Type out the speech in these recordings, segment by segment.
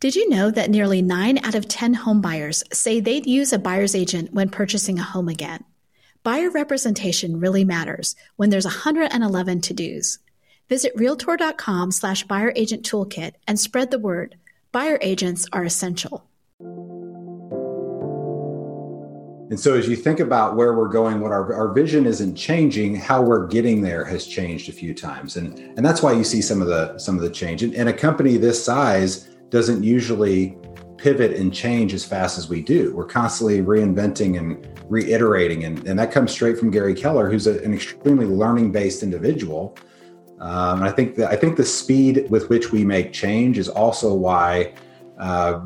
Did you know that nearly 9 out of 10 home buyers say they'd use a buyer's agent when purchasing a home again? Buyer representation really matters when there's 111 to-dos. Visit Realtor.com/buyer agent toolkit and spread the word. Buyer agents are essential. And so as you think about where we're going, what our vision isn't changing, how we're getting there has changed a few times. And that's why you see some of the change. And a company this size doesn't usually pivot and change as fast as we do. We're constantly reinventing and reiterating. And that comes straight from Gary Keller, who's an extremely learning-based individual. And I think the speed with which we make change is also why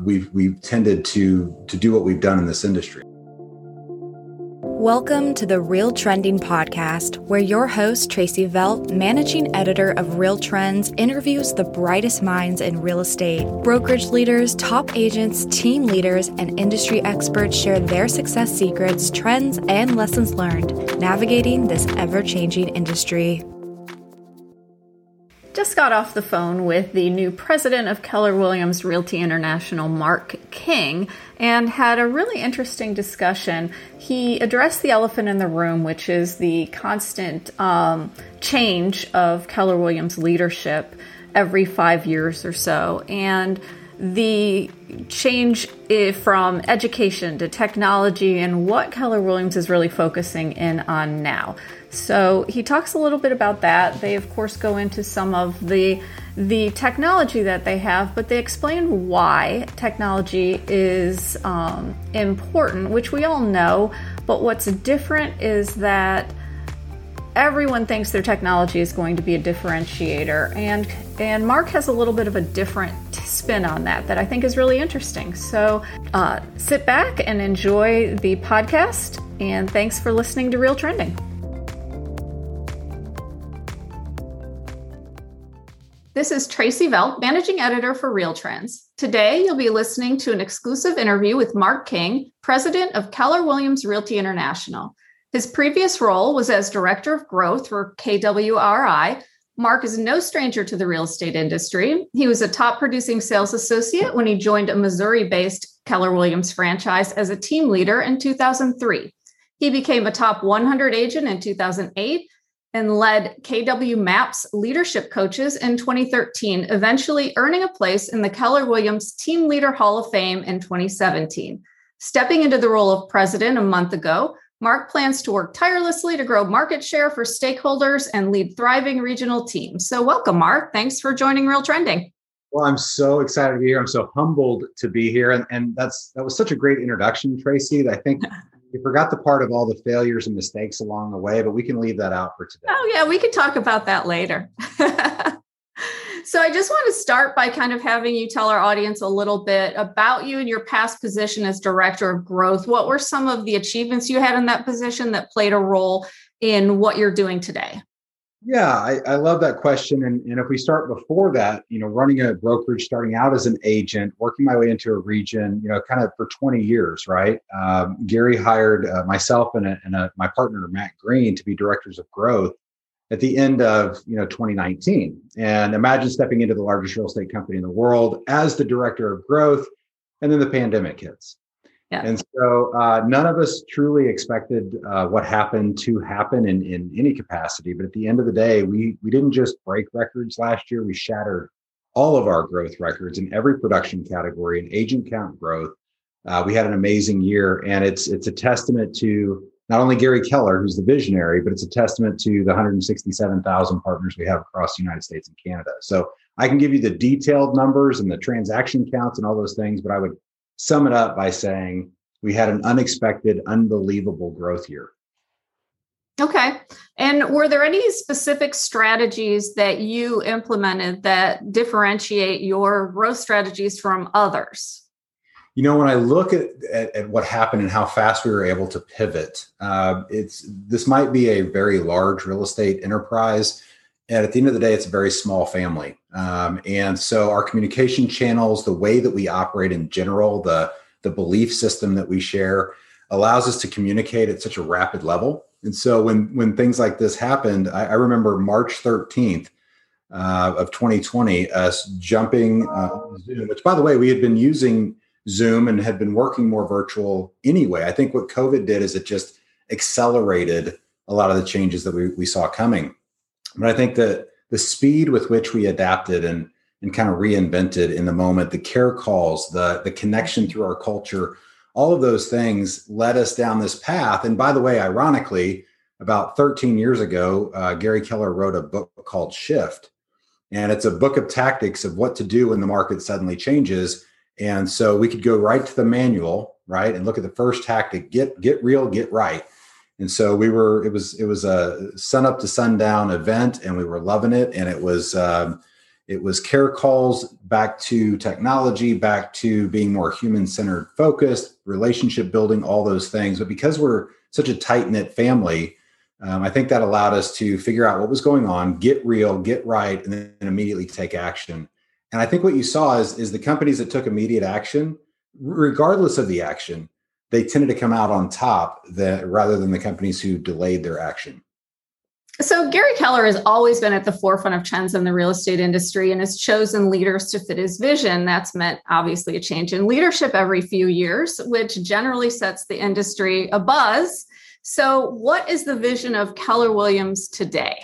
we've tended to do what we've done in this industry. Welcome to the Real Trending Podcast, where your host, Tracy Velt, managing editor of Real Trends, interviews the brightest minds in real estate. Brokerage leaders, top agents, team leaders, and industry experts share their success secrets, trends, and lessons learned navigating this ever-changing industry. Just got off the phone with the new president of Keller Williams Realty International, Mark King, and had a really interesting discussion. He addressed the elephant in the room, which is the constant change of Keller Williams leadership every 5 years or so, and the change from education to technology and what Keller Williams is really focusing in on now. So he talks a little bit about that. They, of course, go into some of the technology that they have, but they explain why technology is important, which we all know. But what's different is that everyone thinks their technology is going to be a differentiator. And Mark has a little bit of a different spin on that I think is really interesting. So sit back and enjoy the podcast. And thanks for listening to Real Trending. This is Tracy Velt, managing editor for Real Trends. Today, you'll be listening to an exclusive interview with Mark King, president of Keller Williams Realty International. His previous role was as director of growth for KWRI. Mark is no stranger to the real estate industry. He was a top producing sales associate when he joined a Missouri-based Keller Williams franchise as a team leader in 2003. He became a top 100 agent in 2008 and led KW Maps leadership coaches in 2013, eventually earning a place in the Keller Williams Team Leader Hall of Fame in 2017. Stepping into the role of president a month ago, Mark plans to work tirelessly to grow market share for stakeholders and lead thriving regional teams. So welcome, Mark. Thanks for joining Real Trending. Well, I'm so excited to be here. I'm so humbled to be here. And that was such a great introduction, Tracy, that I think you forgot the part of all the failures and mistakes along the way, but we can leave that out for today. Oh, yeah, we can talk about that later. So I just want to start by kind of having you tell our audience a little bit about you and your past position as director of growth. What were some of the achievements you had in that position that played a role in what you're doing today? Yeah, I love that question. And if we start before that, running a brokerage, starting out as an agent, working my way into a region, kind of for 20 years, right? Gary hired myself and my partner, Matt Green, to be directors of growth at the end of 2019. And imagine stepping into the largest real estate company in the world as the director of growth, and then the pandemic hits. Yeah. And so none of us truly expected what happened to happen in any capacity. But at the end of the day, we didn't just break records last year. We shattered all of our growth records in every production category and agent count growth. We had an amazing year. And it's a testament to not only Gary Keller, who's the visionary, but it's a testament to the 167,000 partners we have across the United States and Canada. So I can give you the detailed numbers and the transaction counts and all those things, but I would sum it up by saying we had an unexpected, unbelievable growth year. Okay. And were there any specific strategies that you implemented that differentiate your growth strategies from others? When I look at what happened and how fast we were able to pivot, this might be a very large real estate enterprise. And at the end of the day, it's a very small family. And so our communication channels, the way that we operate in general, the belief system that we share allows us to communicate at such a rapid level. And so when things like this happened, I remember March 13th, of 2020, us jumping on Zoom, which, by the way, we had been using Zoom and had been working more virtual anyway. I think what COVID did is it just accelerated a lot of the changes that we saw coming. But I think that the speed with which we adapted and kind of reinvented in the moment, the care calls, the connection through our culture, all of those things led us down this path. And by the way, ironically, about 13 years ago, Gary Keller wrote a book called Shift. And it's a book of tactics of what to do when the market suddenly changes. And so we could go right to the manual, right, and look at the first tactic: get real, get right. And so we were. It was a sun up to sundown event, and we were loving it. And it was care calls, back to technology, back to being more human-centered, focused, relationship building, all those things. But because we're such a tight-knit family, I think that allowed us to figure out what was going on, get real, get right, and then immediately take action. And I think what you saw is the companies that took immediate action, regardless of the action, they tended to come out on top rather than the companies who delayed their action. So Gary Keller has always been at the forefront of trends in the real estate industry and has chosen leaders to fit his vision. That's meant, obviously, a change in leadership every few years, which generally sets the industry abuzz. So what is the vision of Keller Williams today?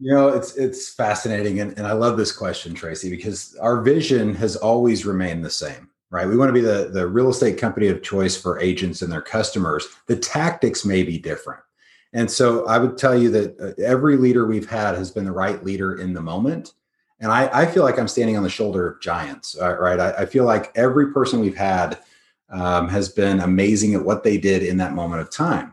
You know, it's fascinating. And I love this question, Tracy, because our vision has always remained the same, right? We want to be the real estate company of choice for agents and their customers. The tactics may be different. And so I would tell you that every leader we've had has been the right leader in the moment. And I feel like I'm standing on the shoulder of giants, right? I feel like every person we've had has been amazing at what they did in that moment of time.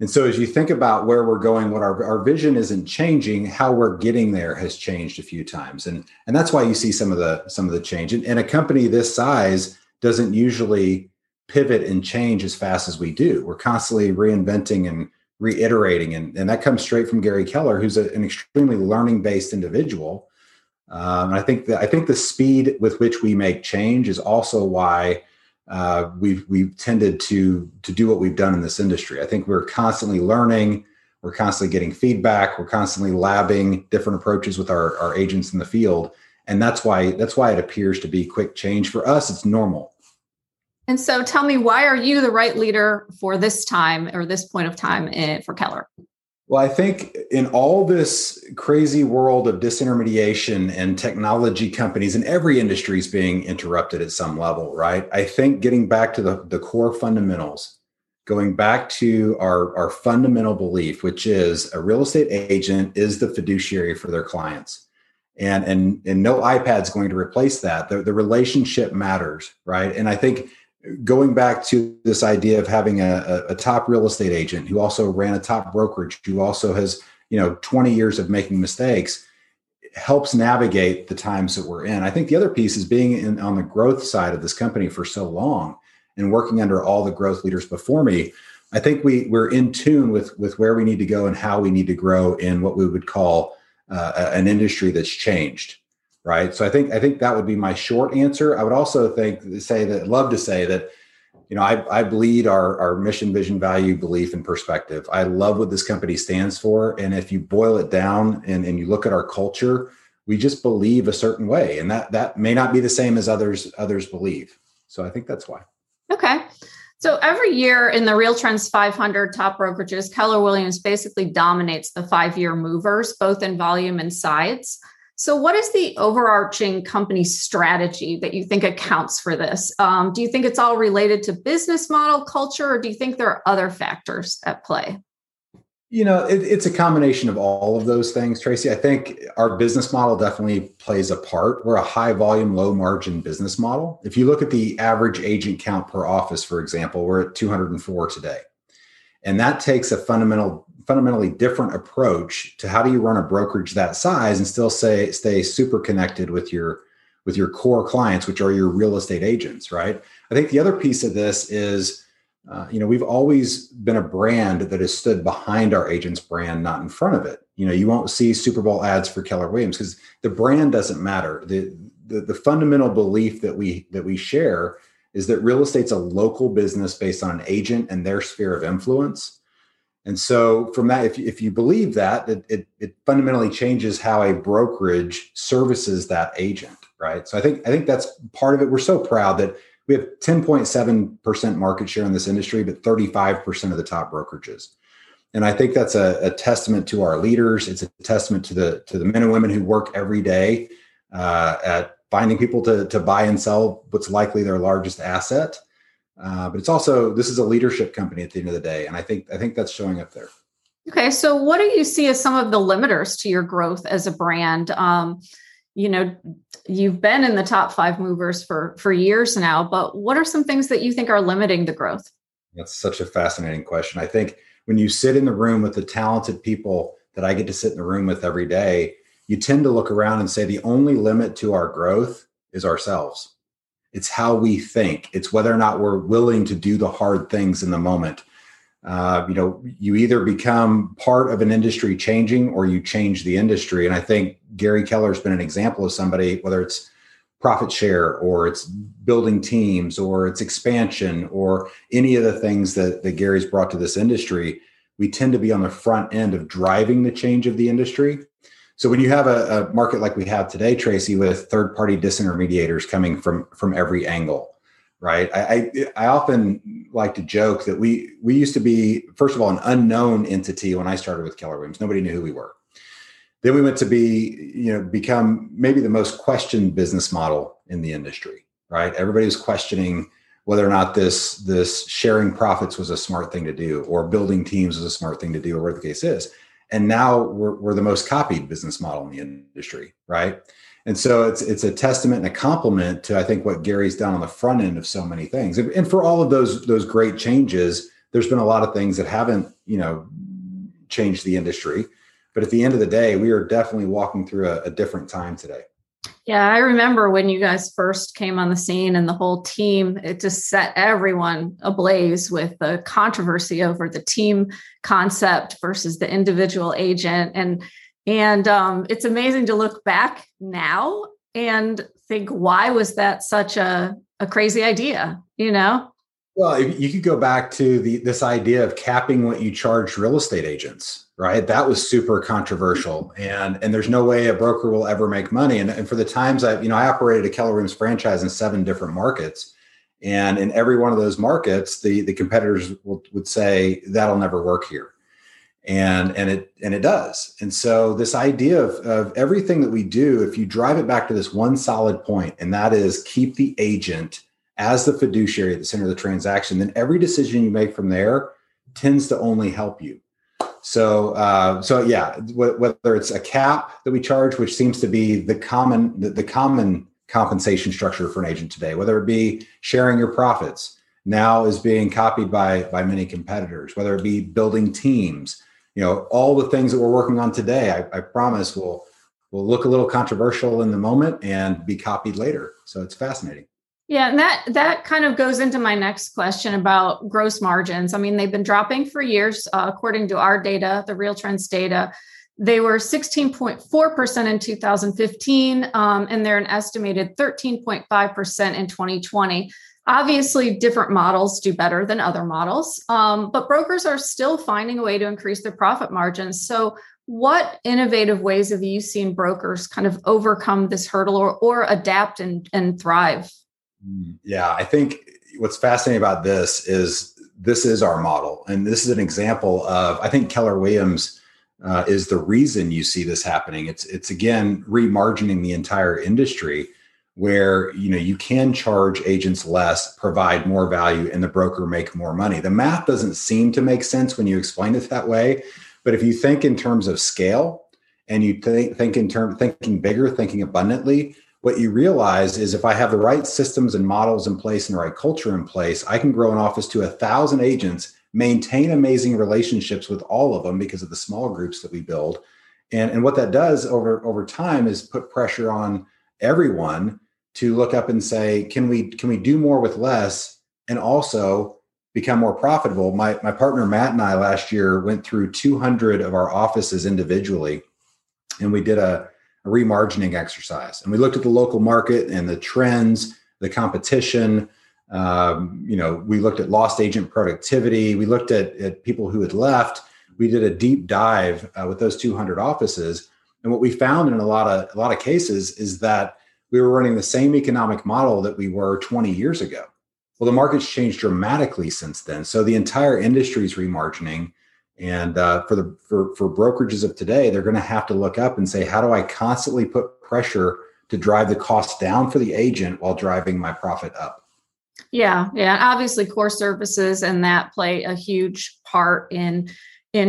And so as you think about where we're going, what our vision isn't changing, how we're getting there has changed a few times. And that's why you see some of the change. And a company this size doesn't usually pivot and change as fast as we do. We're constantly reinventing and reiterating. And that comes straight from Gary Keller, who's an extremely learning-based individual. And I think the speed with which we make change is also why we've tended to do what we've done in this industry. I think we're constantly learning. We're constantly getting feedback. We're constantly labbing different approaches with our agents in the field. And that's why it appears to be quick change. For us, it's normal. And so tell me, why are you the right leader for this time or this point of time for Keller? Well, I think in all this crazy world of disintermediation and technology companies, and every industry is being interrupted at some level, right? I think getting back to the core fundamentals, going back to our fundamental belief, which is a real estate agent is the fiduciary for their clients. And no iPad's going to replace that. The relationship matters, right? And I think going back to this idea of having a top real estate agent who also ran a top brokerage, who also has 20 years of making mistakes, helps navigate the times that we're in. I think the other piece is being on the growth side of this company for so long and working under all the growth leaders before me. I think we're in tune with where we need to go and how we need to grow in what we would call an industry that's changed, right? So I think that would be my short answer. I would also love to say that, I bleed our mission, vision, value, belief, and perspective. I love what this company stands for. And if you boil it down and you look at our culture, we just believe a certain way. And that may not be the same as others believe. So I think that's why. Okay. So every year in the Real Trends 500 top brokerages, Keller Williams basically dominates the five-year movers, both in volume and sides. So what is the overarching company strategy that you think accounts for this? Do you think it's all related to business model, culture, or do you think there are other factors at play? It's a combination of all of those things, Tracy. I think our business model definitely plays a part. We're a high volume, low margin business model. If you look at the average agent count per office, for example, we're at 204 today. And that takes a fundamentally different approach to how do you run a brokerage that size and still stay super connected with your core clients, which are your real estate agents, right? I think the other piece of this is we've always been a brand that has stood behind our agent's brand, not in front of it. You won't see Super Bowl ads for Keller Williams because the brand doesn't matter. The fundamental belief that we share is that real estate's a local business based on an agent and their sphere of influence. And so from that, if you believe that, it fundamentally changes how a brokerage services that agent, right? So I think that's part of it. We're so proud that we have 10.7% market share in this industry, but 35% of the top brokerages. And I think that's a testament to our leaders. It's a testament to the men and women who work every day at finding people to buy and sell what's likely their largest asset. But it's also, this is a leadership company at the end of the day. And I think that's showing up there. Okay. So what do you see as some of the limiters to your growth as a brand? You've been in the top five movers for years now, but what are some things that you think are limiting the growth? That's such a fascinating question. I think when you sit in the room with the talented people that I get to sit in the room with every day, you tend to look around and say, the only limit to our growth is ourselves. It's how we think. It's whether or not we're willing to do the hard things in the moment. You either become part of an industry changing or you change the industry. And I think Gary Keller has been an example of somebody, whether it's profit share or it's building teams or it's expansion or any of the things that Gary's brought to this industry, we tend to be on the front end of driving the change of the industry. So when you have a market like we have today, Tracy, with third-party disintermediators coming from every angle, right? I often like to joke that we used to be, first of all, an unknown entity when I started with Keller Williams. Nobody knew who we were. Then we went to become maybe the most questioned business model in the industry, right? Everybody was questioning whether or not this sharing profits was a smart thing to do, or building teams was a smart thing to do, or whatever the case is. And now we're the most copied business model in the industry, right? And so it's a testament and a compliment to, I think, what Gary's done on the front end of so many things. And for all of those great changes, there's been a lot of things that haven't, changed the industry. But at the end of the day, we are definitely walking through a different time today. Yeah, I remember when you guys first came on the scene and the whole team, it just set everyone ablaze with the controversy over the team concept versus the individual agent. And it's amazing to look back now and think, why was that such a crazy idea, Well, you could go back to this idea of capping what you charge real estate agents, right? That was super controversial, and there's no way a broker will ever make money. And for the times I operated a Keller Williams franchise in 7 different markets, and in every one of those markets, the competitors would say that'll never work here, and it does. And so this idea of everything that we do, if you drive it back to this one solid point, and that is keep the agent as the fiduciary at the center of the transaction, then every decision you make from there tends to only help you. So whether it's a cap that we charge, which seems to be the common compensation structure for an agent today, whether it be sharing your profits, now is being copied by many competitors, whether it be building teams, all the things that we're working on today, I promise will look a little controversial in the moment and be copied later. So it's fascinating. Yeah. And that kind of goes into my next question about gross margins. I mean, they've been dropping for years. According to our data, the Real Trends data, they were 16.4% in 2015, and they're an estimated 13.5% in 2020. Obviously, different models do better than other models, but brokers are still finding a way to increase their profit margins. So what innovative ways have you seen brokers kind of overcome this hurdle or adapt and thrive? Yeah, I think what's fascinating about this is our model. And this is an example of, I think Keller Williams is the reason you see this happening. It's again, remargining the entire industry where, you can charge agents less, provide more value, and the broker make more money. The math doesn't seem to make sense when you explain it that way. But if you think in terms of scale and you think in terms thinking bigger, thinking abundantly, what you realize is if I have the right systems and models in place and the right culture in place, I can grow an office to 1,000 agents, maintain amazing relationships with all of them because of the small groups that we build. And what that does over time is put pressure on everyone to look up and say, can we do more with less and also become more profitable? My partner, Matt, and I last year went through 200 of our offices individually, and we did a remargining exercise. And we looked at the local market and the trends, the competition. We looked at lost agent productivity. We looked at people who had left. we did a deep dive with those 200 offices. And what we found in a lot of cases is that we were running the same economic model that we were 20 years ago. Well, the market's changed dramatically since then. So the entire industry is remargining. And for brokerages of today, they're going to have to look up and say, how do I constantly put pressure to drive the cost down for the agent while driving my profit up? Yeah. Yeah. Obviously core services and that play a huge part in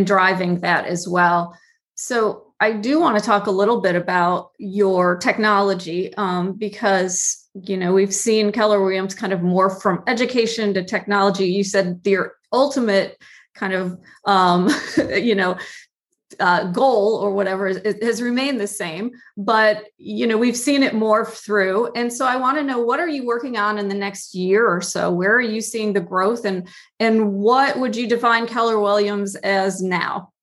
driving that as well. So I do want to talk a little bit about your technology because, you know, we've seen Keller Williams kind of morph from education to technology. You said your ultimate kind of, goal or whatever has remained the same, but, you know, we've seen it morph through. And so I want to know, what are you working on in the next year or so? Where are you seeing the growth, and what would you define Keller Williams as now?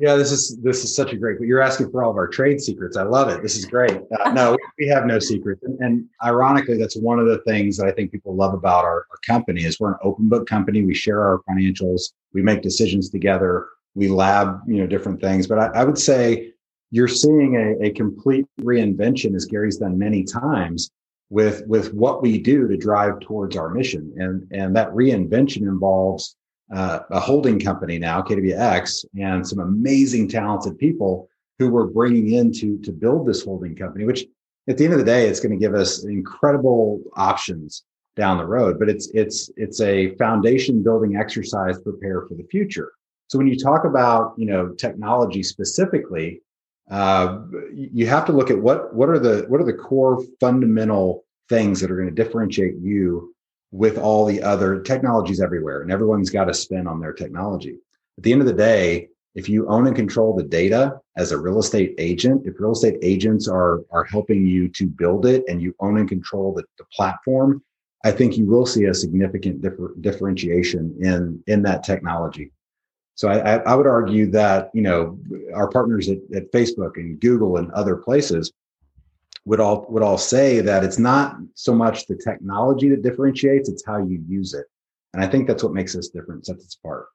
Yeah, this is such a great, but you're asking for all of our trade secrets. I love it. This is great. No, we have no secrets. And ironically, that's one of the things that I think people love about our company is we're an open book company. We share our financials. We make decisions together. We lab, you know, different things. But I would say you're seeing a complete reinvention, as Gary's done many times, with what we do to drive towards our mission. And that reinvention involves a holding company now, KWX, and some amazing talented people who we're bringing in to build this holding company, which at the end of the day, it's going to give us incredible options down the road. But it's a foundation building exercise to prepare for the future. So when you talk about, you know, technology specifically, you have to look at what are the core fundamental things that are going to differentiate you with all the other technologies everywhere, and everyone's got a spin on their technology. At the end of the day, if you own and control the data as a real estate agent, if real estate agents are helping you to build it and you own and control the platform, I think you will see a significant differentiation in that technology. So I would argue that, you know, our partners at Facebook and Google and other places would all say that it's not so much the technology that differentiates, it's how you use it. And I think that's what makes us different, sets us apart.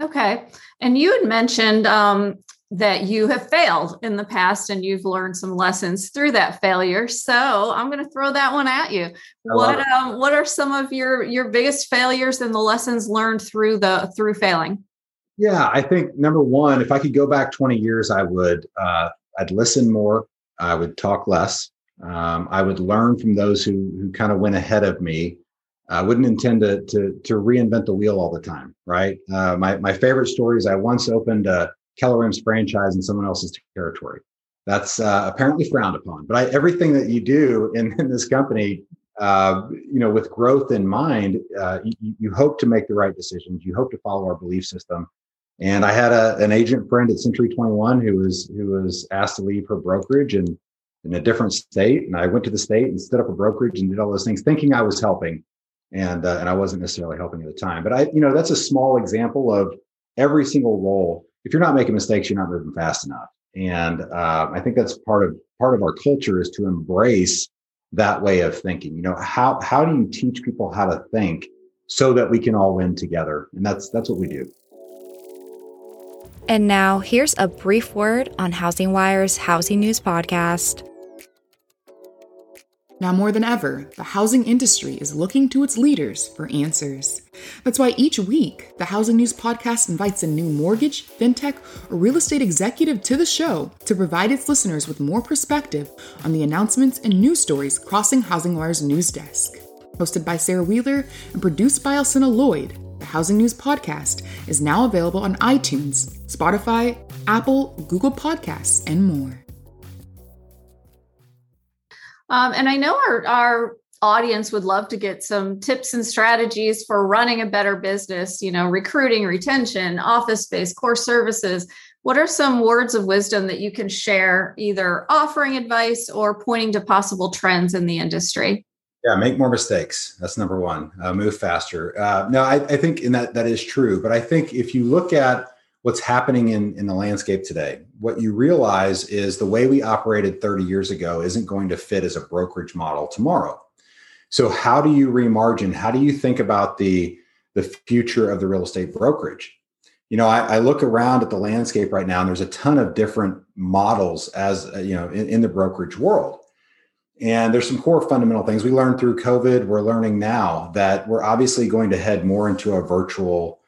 Okay. And you had mentioned that you have failed in the past and you've learned some lessons through that failure. So I'm going to throw that one at you. What are some of your biggest failures and the lessons learned through failing? Yeah, I think number one, if I could go back 20 years, I would, I'd listen more. I would talk less. I would learn from those who kind of went ahead of me. I wouldn't intend to reinvent the wheel all the time, right? My favorite story is I once opened a Keller Williams franchise in someone else's territory. That's apparently frowned upon. But everything that you do in this company, you know, with growth in mind, you hope to make the right decisions. You hope to follow our belief system. And I had an agent friend at Century 21 who was asked to leave her brokerage and in a different state. And I went to the state and stood up a brokerage and did all those things thinking I was helping. And I wasn't necessarily helping at the time. But that's a small example of every single role. If you're not making mistakes, you're not moving fast enough. And I think that's part of our culture is to embrace that way of thinking. You know, how do you teach people how to think so that we can all win together? And that's what we do. And now, here's a brief word on HousingWire's Housing News Podcast. Now more than ever, the housing industry is looking to its leaders for answers. That's why each week, the Housing News Podcast invites a new mortgage, fintech, or real estate executive to the show to provide its listeners with more perspective on the announcements and news stories crossing HousingWire's news desk. Hosted by Sarah Wheeler and produced by Alcina Lloyd, the Housing News Podcast is now available on iTunes, Spotify, Apple, Google Podcasts, and more. And I know our audience would love to get some tips and strategies for running a better business, you know, recruiting, retention, office space, core services. What are some words of wisdom that you can share, either offering advice or pointing to possible trends in the industry? Yeah, make more mistakes. That's number one. Move faster. No, I think in that is true. But I think if you look at what's happening in the landscape today, what you realize is the way we operated 30 years ago isn't going to fit as a brokerage model tomorrow. So how do you remargin? How do you think about the future of the real estate brokerage? you know, I look around at the landscape right now, and there's a ton of different models as, you know, in the brokerage world. And there's some core fundamental things we learned through COVID. We're learning now that we're obviously going to head more into a virtual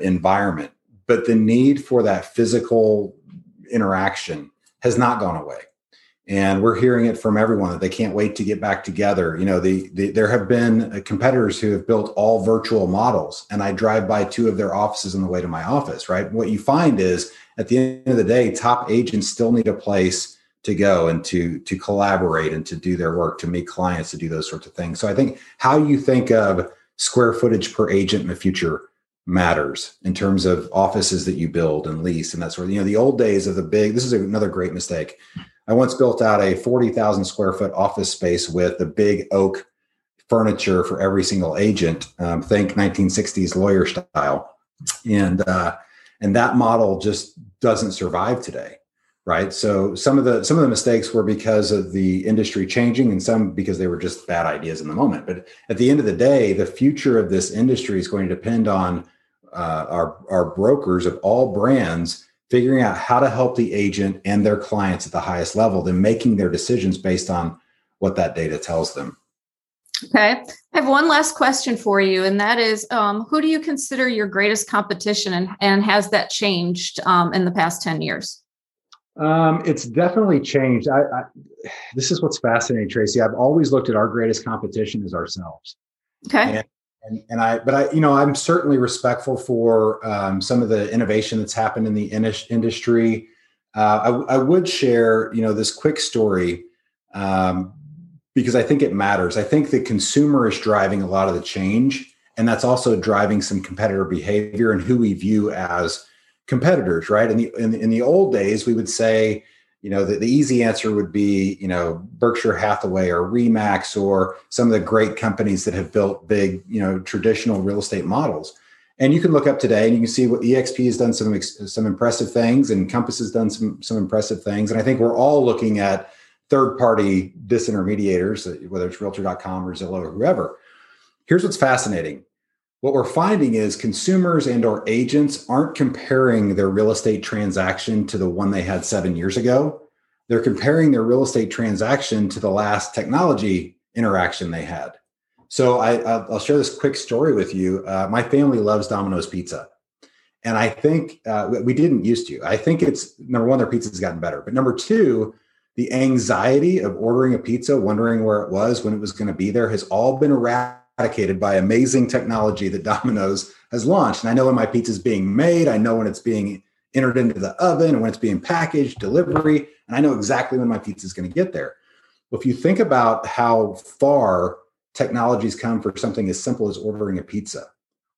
environment, but the need for that physical interaction has not gone away. And we're hearing it from everyone that they can't wait to get back together. You know, there have been competitors who have built all virtual models, and I drive by two of their offices on the way to my office, right? What you find is at the end of the day, top agents still need a place to go and to collaborate and to do their work, to meet clients, to do those sorts of things. So I think how you think of square footage per agent in the future matters in terms of offices that you build and lease and that sort of, you know, the old days of the big, this is another great mistake. I once built out a 40,000 square foot office space with the big oak furniture for every single agent. Think 1960s lawyer style. And that model just doesn't survive today. Right. So some of the mistakes were because of the industry changing, and some because they were just bad ideas in the moment. But at the end of the day, the future of this industry is going to depend on our brokers of all brands figuring out how to help the agent and their clients at the highest level, then making their decisions based on what that data tells them. Okay. I have one last question for you, and that is, who do you consider your greatest competition, and has that changed in the past 10 years? It's definitely changed. This is what's fascinating, Tracy. I've always looked at our greatest competition as ourselves. Okay. But you know, I'm certainly respectful for some of the innovation that's happened in the industry. I would share, you know, this quick story because I think it matters. I think the consumer is driving a lot of the change, and that's also driving some competitor behavior and who we view as competitors, right? In the old days, we would say, you know, the easy answer would be, you know, Berkshire Hathaway or Remax or some of the great companies that have built big, you know, traditional real estate models. And you can look up today and you can see what EXP has done, some impressive things, and Compass has done some impressive things. And I think we're all looking at third-party disintermediators, whether it's Realtor.com or Zillow or whoever. Here's what's fascinating. What we're finding is consumers and or agents aren't comparing their real estate transaction to the one they had 7 years ago. They're comparing their real estate transaction to the last technology interaction they had. So I'll share this quick story with you. My family loves Domino's pizza. And I think we didn't used to. I think it's, number one, their pizza's gotten better. But number two, the anxiety of ordering a pizza, wondering where it was, when it was going to be there, has all been eradicated by amazing technology that Domino's has launched. And I know when my pizza is being made, I know when it's being entered into the oven and when it's being packaged, delivery, and I know exactly when my pizza is going to get there. Well, if you think about how far technology's come for something as simple as ordering a pizza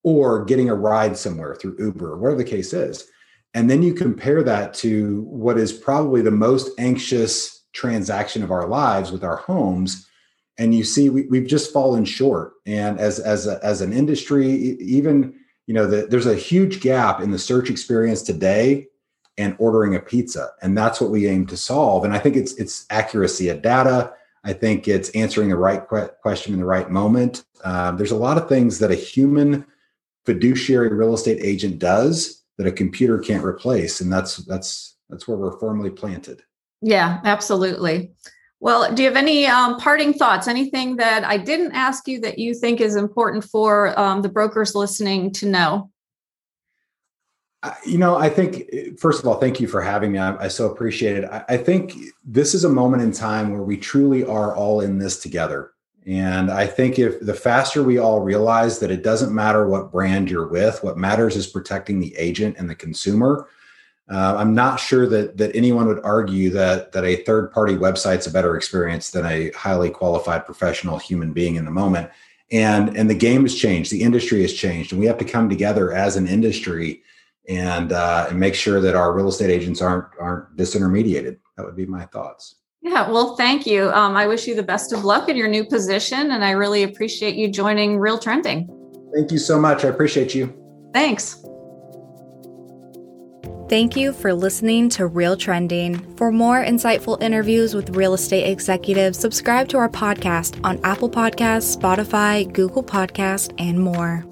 or getting a ride somewhere through Uber or whatever the case is, and then you compare that to what is probably the most anxious transaction of our lives with our homes, and you see, we've just fallen short. And as an industry, even, you know, there's a huge gap in the search experience today and ordering a pizza. And that's what we aim to solve. And I think it's accuracy of data. I think it's answering the right question in the right moment. There's a lot of things that a human fiduciary real estate agent does that a computer can't replace. And that's where we're firmly planted. Yeah, absolutely. Well, do you have any parting thoughts? Anything that I didn't ask you that you think is important for the brokers listening to know? You know, I think, first of all, thank you for having me. I so appreciate it. I think this is a moment in time where we truly are all in this together. And I think if the faster we all realize that it doesn't matter what brand you're with, what matters is protecting the agent and the consumer. I'm not sure that anyone would argue that a third-party website's a better experience than a highly qualified professional human being in the moment. And the game has changed, the industry has changed, and we have to come together as an industry and make sure that our real estate agents aren't disintermediated. That would be my thoughts. Yeah, well, thank you. I wish you the best of luck in your new position, and I really appreciate you joining Real Trending. Thank you so much. I appreciate you. Thanks. Thank you for listening to Real Trending. For more insightful interviews with real estate executives, subscribe to our podcast on Apple Podcasts, Spotify, Google Podcasts, and more.